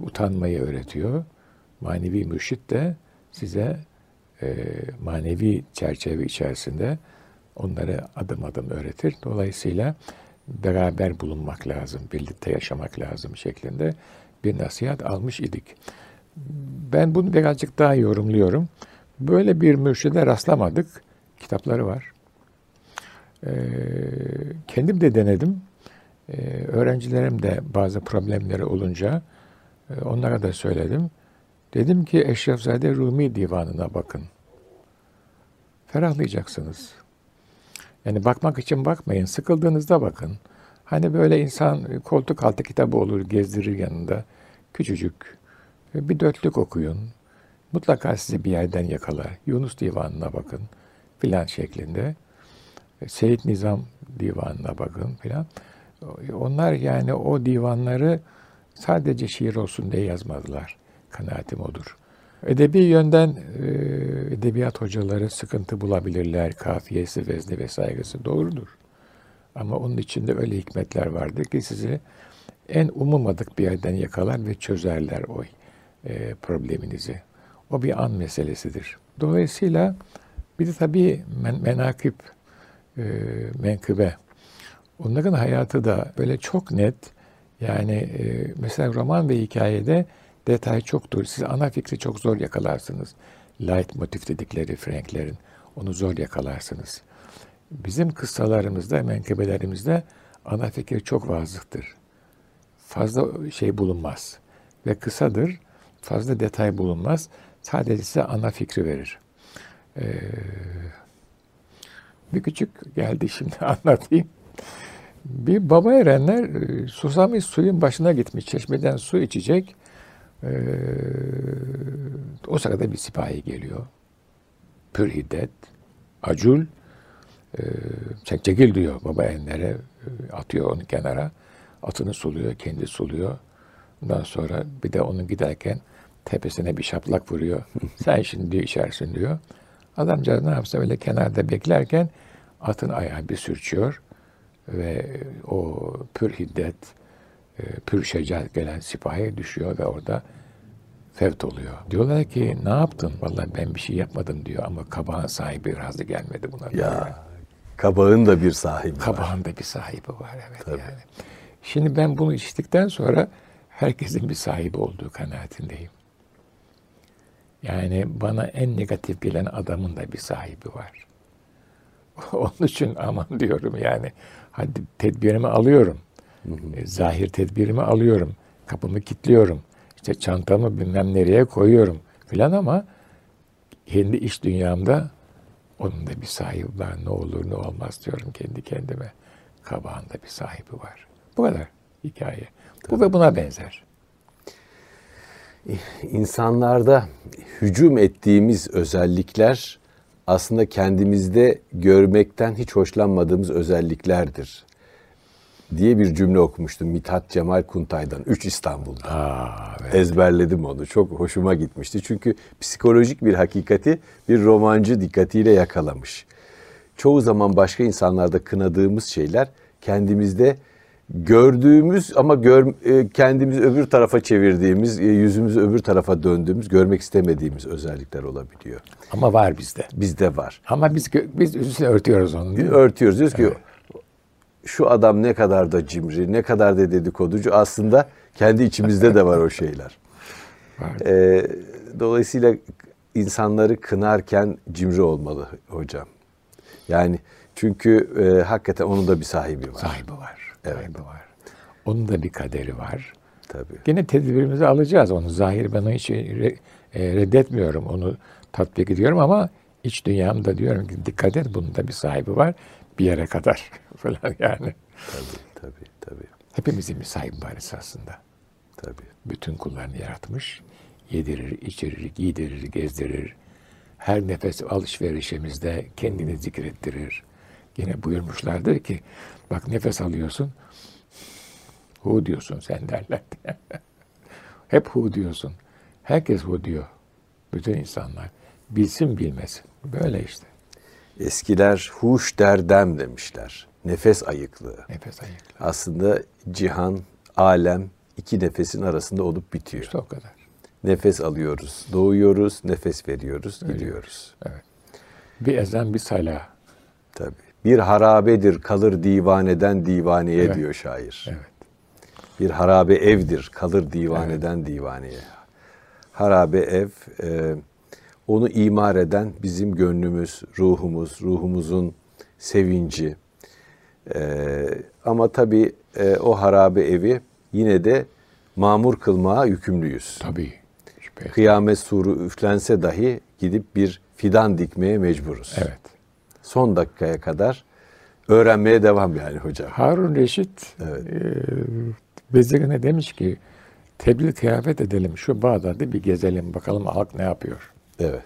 utanmayı öğretiyor. Manevi mürşit de size manevi çerçeve içerisinde onları adım adım öğretir. Dolayısıyla beraber bulunmak lazım, birlikte yaşamak lazım şeklinde bir nasihat almış idik. Ben bunu birazcık daha yorumluyorum. Böyle bir mürşide rastlamadık. Kitapları var. Kendim de denedim. Öğrencilerim de bazı problemleri olunca onlara da söyledim. Dedim ki Eşrefzade Rumi divanına bakın. Ferahlayacaksınız. Yani bakmak için bakmayın. Sıkıldığınızda bakın. Hani böyle insan koltuk altı kitabı olur, gezdirir yanında. Küçücük. Bir dörtlük okuyun. Mutlaka sizi bir yerden yakalar. Yunus Divanı'na bakın filan şeklinde. Seyyid Nizam Divanı'na bakın filan. Onlar yani o divanları sadece şiir olsun diye yazmadılar. Kanaatim odur. Edebi yönden edebiyat hocaları sıkıntı bulabilirler. Kafiyesi, vezni vesairesi doğrudur. Ama onun içinde öyle hikmetler vardır ki sizi en umulmadık bir yerden yakalar ve çözerler o probleminizi. O bir an meselesidir. Dolayısıyla bir de tabii menakip, menkıbe. Onların hayatı da böyle çok net. Yani mesela roman ve hikayede detay çoktur. Siz ana fikri çok zor yakalarsınız. Leitmotif dedikleri Frank'lerin. Onu zor yakalarsınız. Bizim kıssalarımızda, menkıbelerimizde ana fikir çok vazıhtır. Fazla şey bulunmaz. Ve kısadır. Fazla detay bulunmaz. Sadece size ana fikri verir. Bir küçük geldi şimdi anlatayım. Bir baba erenler susamış suyun başına gitmiş. Çeşmeden su içecek. O sırada bir sipahi geliyor. Pür hiddet. Acul. Çekil diyor baba erenlere. Atıyor onu kenara. Atını suluyor. Kendi suluyor. Ondan sonra bir de onun giderken tepesine bir şaplak vuruyor. Sen şimdi içersin diyor. Adamcağız ne yapsa öyle kenarda beklerken atın ayağı bir sürçüyor. Ve o pür hiddet, pür şecaat gelen sipahi düşüyor ve orada fevt oluyor. Diyorlar ki ne yaptın? Vallahi ben bir şey yapmadım diyor ama kabağın sahibi razı gelmedi buna. Ya, kabağın da bir sahibi var. Kabağın da bir sahibi var, evet. Tabii. Yani. Şimdi ben bunu içtikten sonra herkesin bir sahibi olduğu kanaatindeyim. Yani bana en negatif gelen adamın da bir sahibi var. Onun için aman diyorum yani. Hadi tedbirimi alıyorum. Zahir tedbirimi alıyorum. Kapımı kilitliyorum. İşte çantamı bilmem nereye koyuyorum filan ama kendi iş dünyamda onun da bir sahibi var. Ne olur ne olmaz diyorum kendi kendime. Kabağında bir sahibi var. Bu kadar hikaye. Bu ve buna benzer. İnsanlarda hücum ettiğimiz özellikler aslında kendimizde görmekten hiç hoşlanmadığımız özelliklerdir. diye bir cümle okumuştum Mithat Cemal Kuntay'dan. 3 İstanbul'da. Aa, evet. Ezberledim onu. Çok hoşuma gitmişti. Çünkü psikolojik bir hakikati bir romancı dikkatiyle yakalamış. Çoğu zaman başka insanlarda kınadığımız şeyler kendimizde gördüğümüz ama kendimizi öbür tarafa çevirdiğimiz, yüzümüzü öbür tarafa döndüğümüz, görmek istemediğimiz özellikler olabiliyor. Ama var bizde. Bizde var. Ama biz üstüne örtüyoruz onu. Örtüyoruz. Diyoruz evet. Ki şu adam ne kadar da cimri, ne kadar da dedikoducu. Aslında kendi içimizde de var o şeyler. Var. Dolayısıyla insanları kınarken cimri olmalı hocam. Yani çünkü hakikaten onun da bir sahibi var. Sahibi var. Evet. Kaybı var. Onun da bir kaderi var. Tabii. Gene tedbirimizi alacağız onu. Zahir ben onu hiç reddetmiyorum. Onu tatbik ediyorum ama iç dünyamda diyorum ki dikkat et, bunun da bir sahibi var. Bir yere kadar falan yani. Tabii. Hepimizin bir sahibi var esasında. Tabii. Bütün kullarını yaratmış. Yedirir, içirir, giydirir, gezdirir. Her nefes alışverişimizde kendini zikrettirir. Yine buyurmuşlardır ki bak nefes alıyorsun, hu diyorsun sen derlerdi. Hep hu diyorsun. Herkes hu diyor. Bütün insanlar. Bilsin bilmesin. Böyle işte. Eskiler huş derdem demişler. Nefes ayıklığı. Nefes ayıklığı. Aslında cihan, alem iki nefesin arasında olup bitiyor. İşte o kadar. Nefes alıyoruz. Doğuyoruz, nefes veriyoruz, öyle. Gidiyoruz. Evet. Bir ezan, bir sala. Tabii. Bir harabedir kalır divaneden divaneye evet. Diyor şair. Evet. Bir harabe evdir kalır divaneden evet. Divaneye. Harabe ev, onu imar eden bizim gönlümüz, ruhumuz, ruhumuzun sevinci. Ama tabii o harabe evi yine de mamur kılmaya yükümlüyüz. Tabii. Kıyamet suru üflense dahi gidip bir fidan dikmeye mecburuz. Evet. Son dakikaya kadar öğrenmeye devam yani hocam. Harun Reşit evet. Bezirine demiş ki tebliğ kıyafet edelim şu Bağdat'ı bir gezelim bakalım halk ne yapıyor. Evet.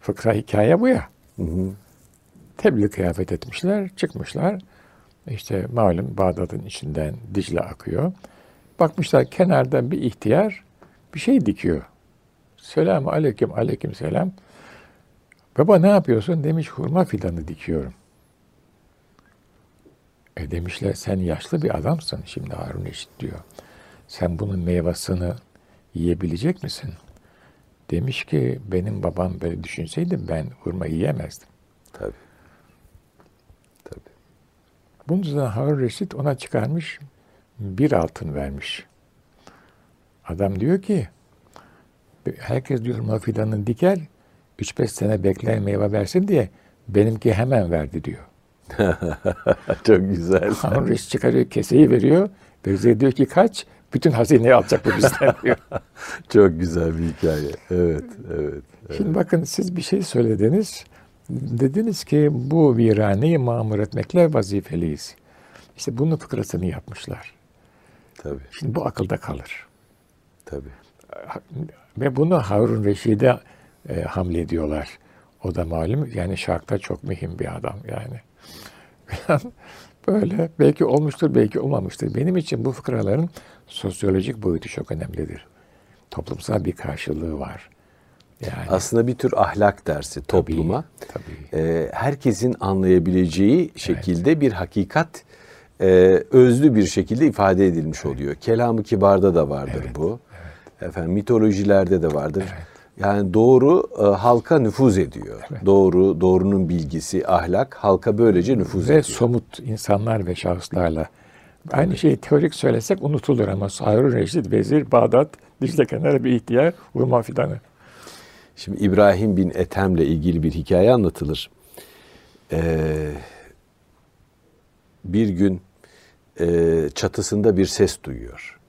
Fıkra hikaye bu ya. Hı. Tebliğ kıyafet etmişler, çıkmışlar. İşte malum Bağdat'ın içinden Dicle akıyor. Bakmışlar kenardan bir ihtiyar bir şey dikiyor. Selamun aleyküm, aleyküm selam. Baba ne yapıyorsun? Demiş hurma fidanı dikiyorum. Demişler sen yaşlı bir adamsın şimdi Harun Reşit diyor. Sen bunun meyvesini yiyebilecek misin? Demiş ki benim babam böyle düşünseydi ben hurma yiyemezdim. Tabii. Bunun üzerine Harun Reşit ona çıkarmış bir altın vermiş. Adam diyor ki herkes diyor hurma fidanını diker 3-5 sene bekler meyve versin diye benimki hemen verdi diyor. Çok güzel. Harun Reşit çıkarıyor, keseyi veriyor. Vezir diyor ki kaç, bütün hazineyi alacak bu bizden diyor. Çok güzel bir hikaye. Evet. Şimdi bakın siz bir şey söylediniz. Dediniz ki bu viraneyi mamur etmekle vazifeliyiz. İşte bunun fıkrasını yapmışlar. Tabii. Şimdi bu akılda kalır. Tabii. Ve bunu Harun Reşit'e hamle ediyorlar. O da malum yani şarkta çok mühim bir adam yani. Böyle belki olmuştur belki olmamıştır. Benim için bu fıkraların sosyolojik boyutu çok önemlidir. Toplumsal bir karşılığı var. Yani, aslında bir tür ahlak dersi topluma. Tabii. Herkesin anlayabileceği şekilde evet. Bir hakikat özlü bir şekilde ifade edilmiş evet. Oluyor. Kelam-ı Kibar'da da vardır evet. Bu. Evet. Efendim mitolojilerde de vardır. Evet. Yani doğru halka nüfuz ediyor. Evet. Doğrunun bilgisi, ahlak halka böylece nüfuz ediyor. Ve somut insanlar ve şahıslarla. Tabii. Aynı şeyi teorik söylesek unutulur ama Harun Reşit, vezir, Bağdat, Dicle kenarı bir ihtiyar, hurma fidanı. Şimdi İbrahim bin Etem'le ilgili bir hikaye anlatılır. Bir gün çatısında bir ses duyuyor.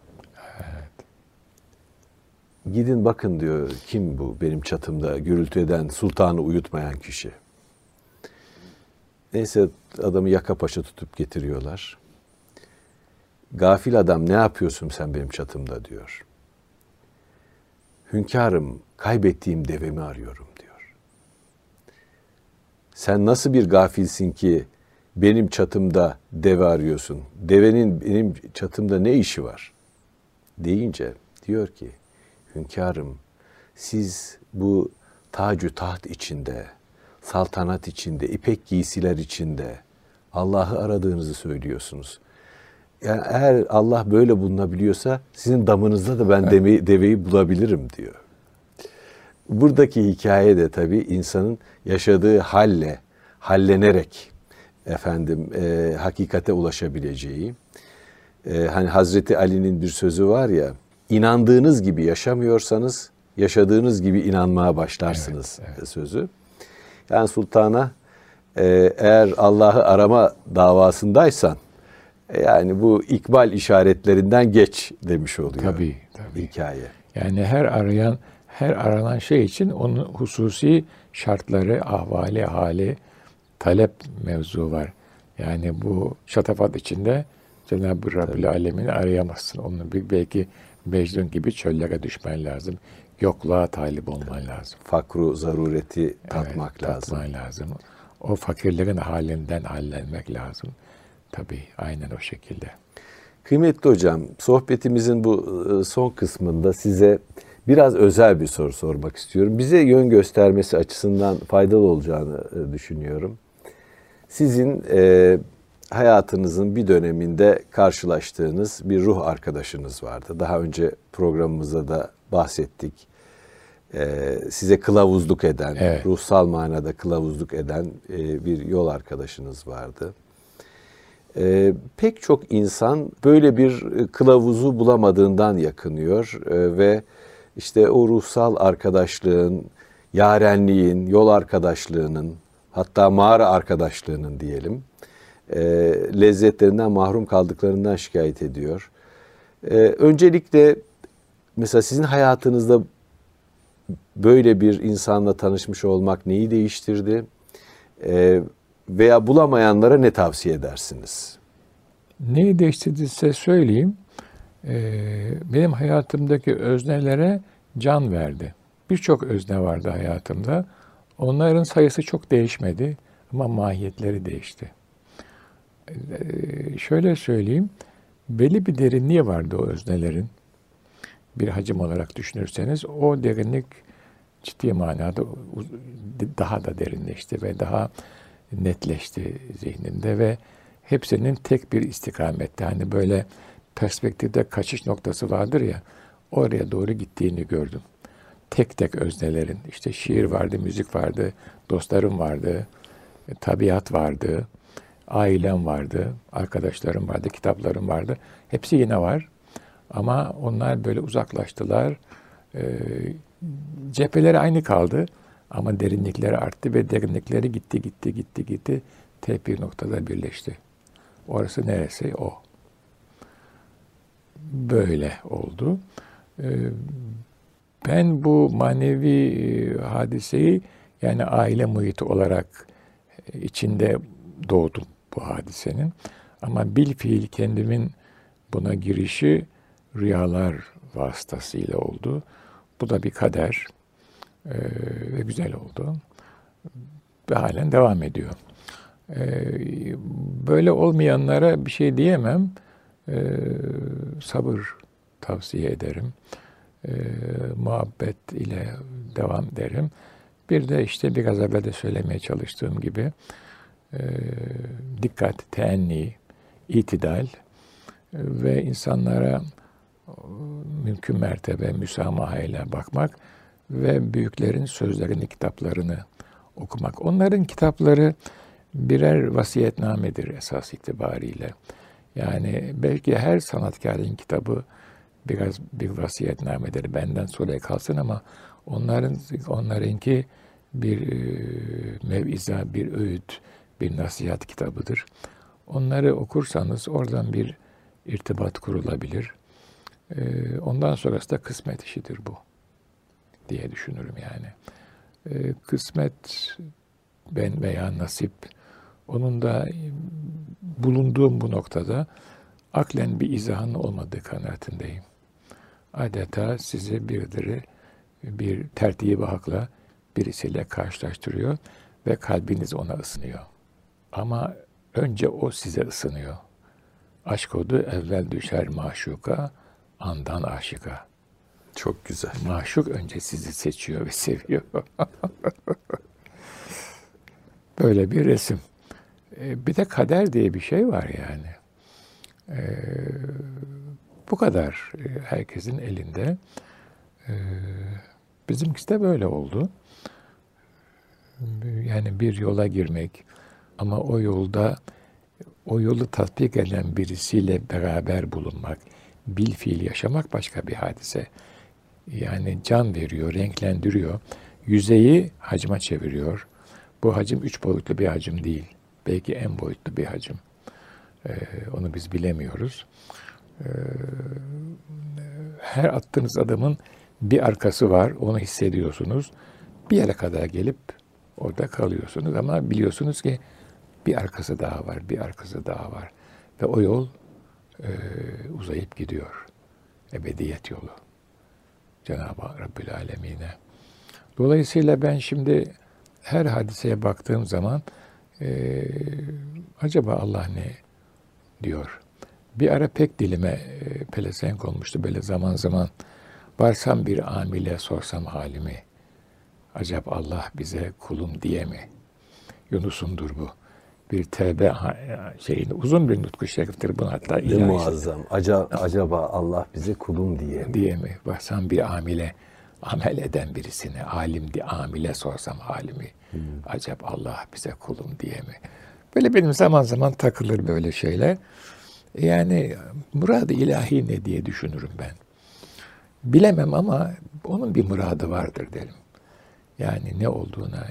Gidin bakın diyor, kim bu benim çatımda gürültü eden, sultanı uyutmayan kişi. Neyse adamı yaka paça tutup getiriyorlar. Gafil adam ne yapıyorsun sen benim çatımda diyor. Hünkârım kaybettiğim devemi arıyorum diyor. Sen nasıl bir gafilsin ki benim çatımda deve arıyorsun, devenin benim çatımda ne işi var? Deyince diyor ki, hünkârım, siz bu tac-ü taht içinde, saltanat içinde, ipek giysiler içinde Allah'ı aradığınızı söylüyorsunuz. Yani eğer Allah böyle bulunabiliyorsa sizin damınızda da ben deveyi bulabilirim diyor. Buradaki hikaye de tabii insanın yaşadığı halle, hallenerek efendim hakikate ulaşabileceği. Hani Hazreti Ali'nin bir sözü var ya, inandığınız gibi yaşamıyorsanız yaşadığınız gibi inanmaya başlarsınız sözü. Yani sultana eğer Allah'ı arama davasındaysan yani bu ikbal işaretlerinden geç demiş oluyor. Tabii, tabii. Hikaye. Yani her aranan şey için onun hususi şartları, ahvali, hali, talep mevzu var. Yani bu şatafat içinde Cenab-ı Rabbül Alemin'i arayamazsın. Onun belki Mecnun gibi çöllere düşmen lazım. Yokluğa talip olman lazım. Fakru zarureti tatmak lazım. O fakirlerin halinden hallenmek lazım. Tabii aynen o şekilde. Kıymetli hocam, sohbetimizin bu son kısmında size biraz özel bir soru sormak istiyorum. Bize yön göstermesi açısından faydalı olacağını düşünüyorum. Sizin hayatınızın bir döneminde karşılaştığınız bir ruh arkadaşınız vardı. Daha önce programımızda da bahsettik. Size kılavuzluk eden, ruhsal manada kılavuzluk eden bir yol arkadaşınız vardı. Pek çok insan böyle bir kılavuzu bulamadığından yakınıyor ve işte o ruhsal arkadaşlığın, yarenliğin, yol arkadaşlığının, hatta mağara arkadaşlığının diyelim, lezzetlerinden mahrum kaldıklarından şikayet ediyor. Öncelikle mesela sizin hayatınızda böyle bir insanla tanışmış olmak neyi değiştirdi? Veya bulamayanlara ne tavsiye edersiniz? Neyi değiştirdiyse söyleyeyim. Benim hayatımdaki öznelere can verdi. Birçok özne vardı hayatımda. Onların sayısı çok değişmedi ama mahiyetleri değişti. Şöyle söyleyeyim, belli bir derinliği vardı o öznelerin. Bir hacim olarak düşünürseniz o derinlik ciddi manada daha da derinleşti ve daha netleşti zihninde ve hepsinin tek bir istikamette, hani böyle perspektifte kaçış noktası vardır ya, oraya doğru gittiğini gördüm. Tek tek öznelerin, işte şiir vardı, müzik vardı, dostlarım vardı, tabiat vardı, ailem vardı, arkadaşlarım vardı, kitaplarım vardı. Hepsi yine var ama onlar böyle uzaklaştılar. Cepheleri aynı kaldı ama derinlikleri arttı ve derinlikleri gitti. Tek bir noktada birleşti. Orası neresi? O. Böyle oldu. Ben bu manevi hadiseyi, yani aile muhiti olarak içinde doğdum bu hadisenin. Ama bilfiil kendimin buna girişi rüyalar vasıtasıyla oldu. Bu da bir kader ve güzel oldu. Ve halen devam ediyor. Böyle olmayanlara bir şey diyemem. Sabır tavsiye ederim. Muhabbet ile devam derim. Bir de işte biraz evvel de söylemeye çalıştığım gibi dikkat, teenni, itidal ve insanlara mümkün mertebe müsamaha ile bakmak ve büyüklerin sözlerini, kitaplarını okumak. Onların kitapları birer vasiyetnamedir esas itibariyle. Yani belki her sanatkarın kitabı biraz bir vasiyetnamedir. Benden sonra kalsın ama onlarınki bir meviza, bir öğüt, bir nasihat kitabıdır. Onları okursanız oradan bir irtibat kurulabilir. Ondan sonrası da kısmet işidir bu diye düşünürüm yani. Kısmet ben veya nasip, onun da bulunduğum bu noktada aklen bir izahın olmadığı kanaatindeyim. Adeta sizi birileri bir tertibi hakla birisiyle karşılaştırıyor ve kalbiniz ona ısınıyor. Ama Önce o size ısınıyor. Aşk odu evvel düşer maşuka, andan aşıka. Çok güzel. Maşuk önce sizi seçiyor ve seviyor. Böyle bir resim. Bir de kader diye bir şey var yani. Bu kadar herkesin elinde. Bizimkisi de böyle oldu. Yani bir yola girmek ama o yolda o yolu tatbik eden birisiyle beraber bulunmak, bilfiil yaşamak başka bir hadise. Yani can veriyor, renklendiriyor. Yüzeyi hacma çeviriyor. Bu hacim üç boyutlu bir hacim değil. Belki en boyutlu bir hacim. Onu biz bilemiyoruz. Her attığınız adımın bir arkası var. Onu hissediyorsunuz. Bir yere kadar gelip orada kalıyorsunuz ama biliyorsunuz ki bir arkası daha var, bir arkası daha var. Ve o yol uzayıp gidiyor. Ebediyet yolu. Cenab-ı Rabbül Alemin'e. Dolayısıyla ben şimdi her hadiseye baktığım zaman acaba Allah ne diyor? Bir ara pek dilime pelesenk olmuştu böyle zaman zaman. Varsam bir amile sorsam halimi. Acaba Allah bize kulum diye mi? Yunus'undur bu. Bir tevbe şeyini uzun bir nutku şeriftir bunu hatta. Ne muazzam. Acaba Allah bize kulum diye mi? Varsam bir amile. Amel eden birisine, amile sorsam halimi, acaba Allah bize kulum diye mi? Böyle benim zaman zaman takılır böyle şeyler. Yani murad-ı ilahi ne diye düşünürüm ben. Bilemem ama onun bir muradı vardır derim. Yani ne olduğuna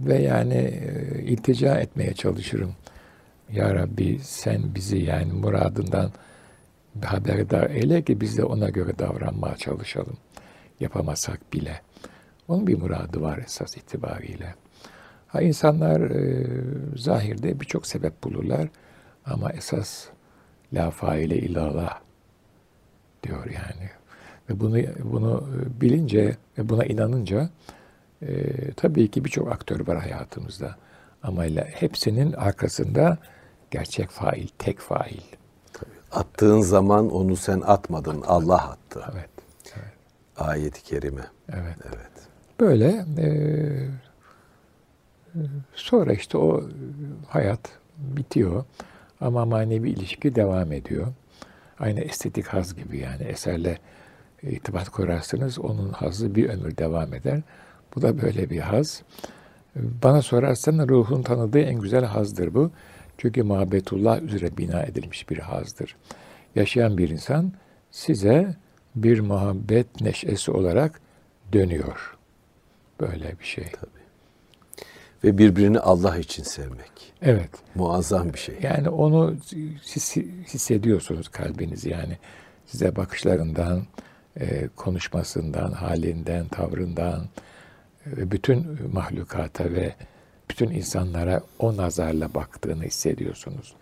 ve yani iltica etmeye çalışırım. Ya Rabbi sen bizi yani muradından haberdar eyle ki biz de ona göre davranmaya çalışalım. Yapamasak bile. Onun bir muradı var esas itibariyle. Ha, insanlar zahirde birçok sebep bulurlar ama esas la faile illallah diyor yani. Ve bunu bilince ve buna inanınca tabii ki birçok aktör var hayatımızda. Ama hepsinin arkasında gerçek fail, tek fail. Tabii. Attığın zaman onu sen atmadın, Allah attı. Evet. Ayet-i kerime. Evet. Evet. Böyle sonra işte o hayat bitiyor ama manevi ilişki devam ediyor. Aynı estetik haz gibi yani eserle irtibat kurarsınız onun hazı bir ömür devam eder. Bu da böyle bir haz. Bana sorarsan ruhun tanıdığı en güzel hazdır bu. Çünkü muhabbetullah üzere bina edilmiş bir hazdır. Yaşayan bir insan size bir muhabbet neşesi olarak dönüyor. Böyle bir şey. Tabii. Ve birbirini Allah için sevmek. Evet. Muazzam bir şey. Yani onu hissediyorsunuz kalbiniz yani. Size bakışlarından, konuşmasından, halinden, tavrından ve bütün mahlukata ve bütün insanlara o nazarla baktığını hissediyorsunuz.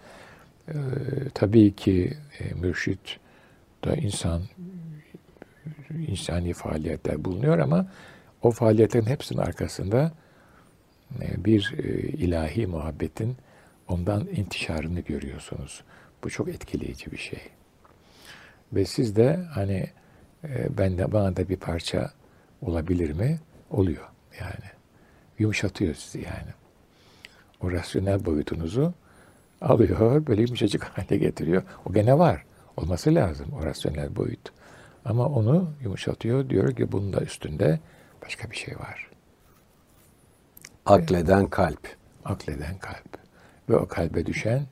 Tabii ki mürşit da insani faaliyetler bulunuyor ama o faaliyetlerin hepsinin arkasında bir ilahi muhabbetin ondan intişarını görüyorsunuz. Bu çok etkileyici bir şey. Ve siz de hani bana da bir parça olabilir mi? Oluyor yani. Yumuşatıyor sizi yani. O rasyonel boyutunuzu alıyor, böyle yumuşacık hale getiriyor. O gene var. Olması lazım o rasyonel boyut. Ama onu yumuşatıyor. Diyor ki bunun da üstünde başka bir şey var. Akleden kalp. Akleden kalp. Ve o kalbe düşen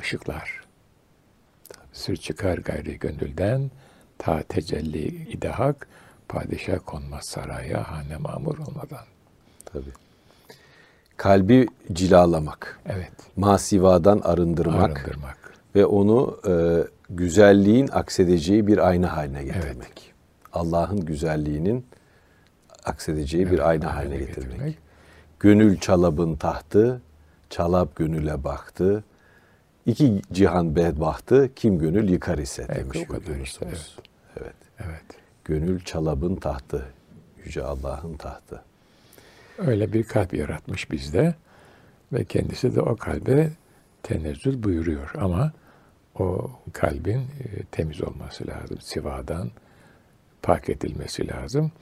ışıklar. Sır çıkar gayri gönülden, ta tecelli idehak, padişah konmaz saraya, hane mamur olmadan. Tabii. Kalbi cilalamak. Evet. Masivadan arındırmak. Ve onu güzelliğin aksedeceği bir ayna haline getirmek. Evet. Allah'ın güzelliğinin aksedeceği bir ayna haline getirmek. Gönül çalabın tahtı, çalap gönüle baktı. İki cihan bedbahtı, kim gönül yıkar ise demiş. Evet. Gönül çalabın tahtı, Yüce Allah'ın tahtı. Öyle bir kalp yaratmış bizde ve kendisi de o kalbe tenezzül buyuruyor ama o kalbin temiz olması lazım. Sivadan pak edilmesi lazım.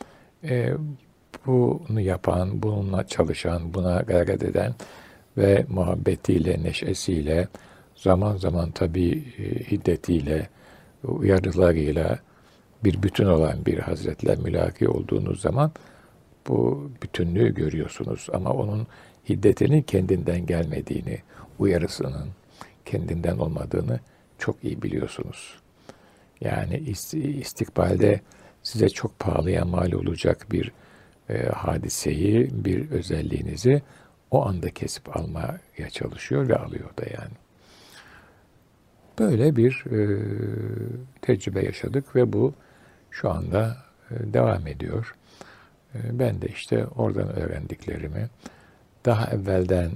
Bunu yapan, bununla çalışan, buna gayret eden ve muhabbetiyle, neşesiyle, zaman zaman tabii hiddetiyle, uyarılarıyla bir bütün olan bir hazretle mülaki olduğunuz zaman bu bütünlüğü görüyorsunuz. Ama onun hiddetinin kendinden gelmediğini, uyarısının kendinden olmadığını çok iyi biliyorsunuz. Yani istikbalde size çok pahalıya mal olacak bir hadiseyi, bir özelliğinizi o anda kesip almaya çalışıyor ve alıyor da yani. Böyle bir tecrübe yaşadık ve bu şu anda devam ediyor. Ben de işte oradan öğrendiklerimi daha evvelden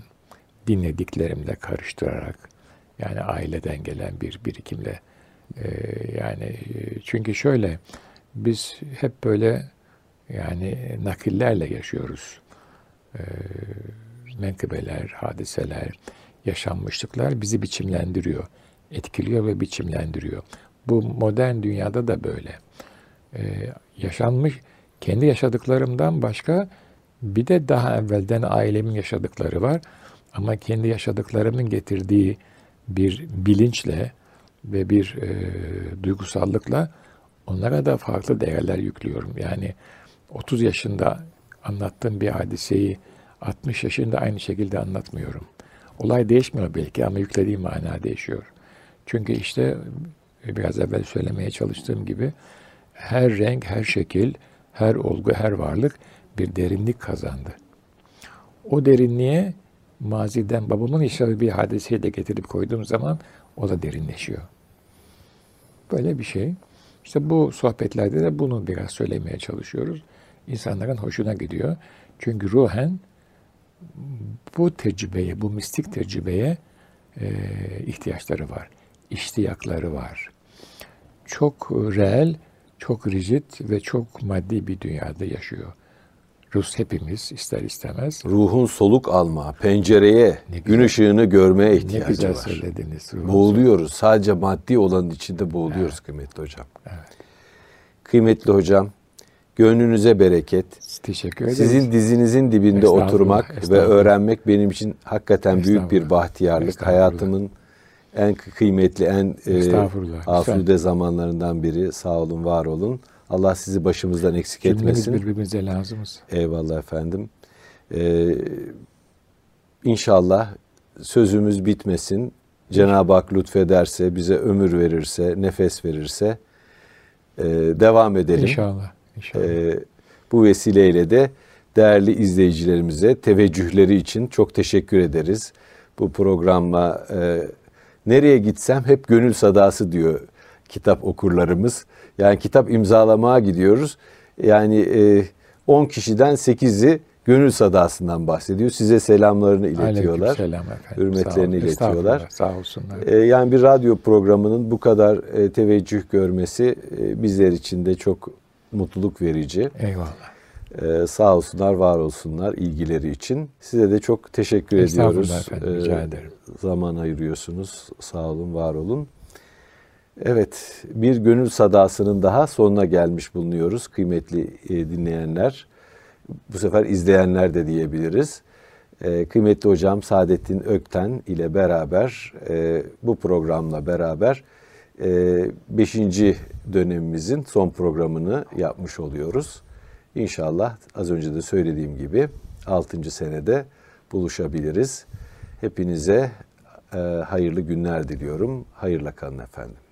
dinlediklerimle karıştırarak, yani aileden gelen bir birikimle, yani çünkü şöyle, biz hep böyle yani nakillerle yaşıyoruz. Menkıbeler, hadiseler, yaşanmışlıklar bizi biçimlendiriyor, etkiliyor ve biçimlendiriyor. Bu modern dünyada da böyle. Yaşanmış, kendi yaşadıklarımdan başka bir de daha evvelden ailemin yaşadıkları var. Ama kendi yaşadıklarımın getirdiği bir bilinçle ve bir duygusallıkla onlara da farklı değerler yüklüyorum. Yani 30 yaşında anlattığım bir hadiseyi 60 yaşında aynı şekilde anlatmıyorum. Olay değişmiyor belki ama yüklediğim mana değişiyor. Çünkü işte biraz evvel söylemeye çalıştığım gibi her renk, her şekil, her olgu, her varlık bir derinlik kazandı. O derinliğe maziden babamın yaşadığı bir hadiseyi de getirip koyduğum zaman o da derinleşiyor. Böyle bir şey. İşte bu sohbetlerde de bunu biraz söylemeye çalışıyoruz. İnsanların hoşuna gidiyor. Çünkü ruhen bu tecrübeye, bu mistik tecrübeye ihtiyaçları var. İştiyakları var. Çok reel, çok rigid ve çok maddi bir dünyada yaşıyor. Rus hepimiz ister istemez. Ruhun soluk alma, pencereye, güzel, gün ışığını görmeye ihtiyacı var. Ne güzel söylediniz. Boğuluyoruz. Sadece maddi olanın içinde boğuluyoruz, evet, kıymetli hocam. Evet. Kıymetli hocam, gönlünüze bereket. Teşekkür ederim. Sizin dizinizin dibinde oturmak ve öğrenmek benim için hakikaten büyük bir bahtiyarlık. Hayatımın en kıymetli, en asude zamanlarından biri. Sağ olun, var olun. Allah sizi başımızdan eksik etmesin. Cümlemiz birbirimize lazımız. Eyvallah efendim. İnşallah sözümüz bitmesin. Cenab-ı Hak lütfederse, bize ömür verirse, nefes verirse devam edelim. İnşallah. İnşallah. Bu vesileyle de değerli izleyicilerimize teveccühleri için çok teşekkür ederiz. Bu programla nereye gitsem hep gönül sadası diyor kitap okurlarımız. Yani kitap imzalamaya gidiyoruz. Yani 10 kişiden 8'i gönül sadasından bahsediyor. Size selamlarını iletiyorlar. Aleykümselam efendim. Hürmetlerini iletiyorlar. Sağ olsunlar. Yani bir radyo programının bu kadar teveccüh görmesi bizler için de çok mutluluk verici. Eyvallah. Sağ olsunlar, var olsunlar ilgileri için. Size de çok teşekkür ediyoruz. Estağfurullah efendim, rica ederim. Zaman ayırıyorsunuz. Sağ olun, var olun. Evet, bir gönül sadasının daha sonuna gelmiş bulunuyoruz kıymetli dinleyenler. Bu sefer izleyenler de diyebiliriz. Kıymetli hocam Saadettin Ökten ile beraber, bu programla beraber 5. dönemimizin son programını yapmış oluyoruz. İnşallah az önce de söylediğim gibi 6. senede buluşabiliriz. Hepinize hayırlı günler diliyorum. Hayırla kalın efendim.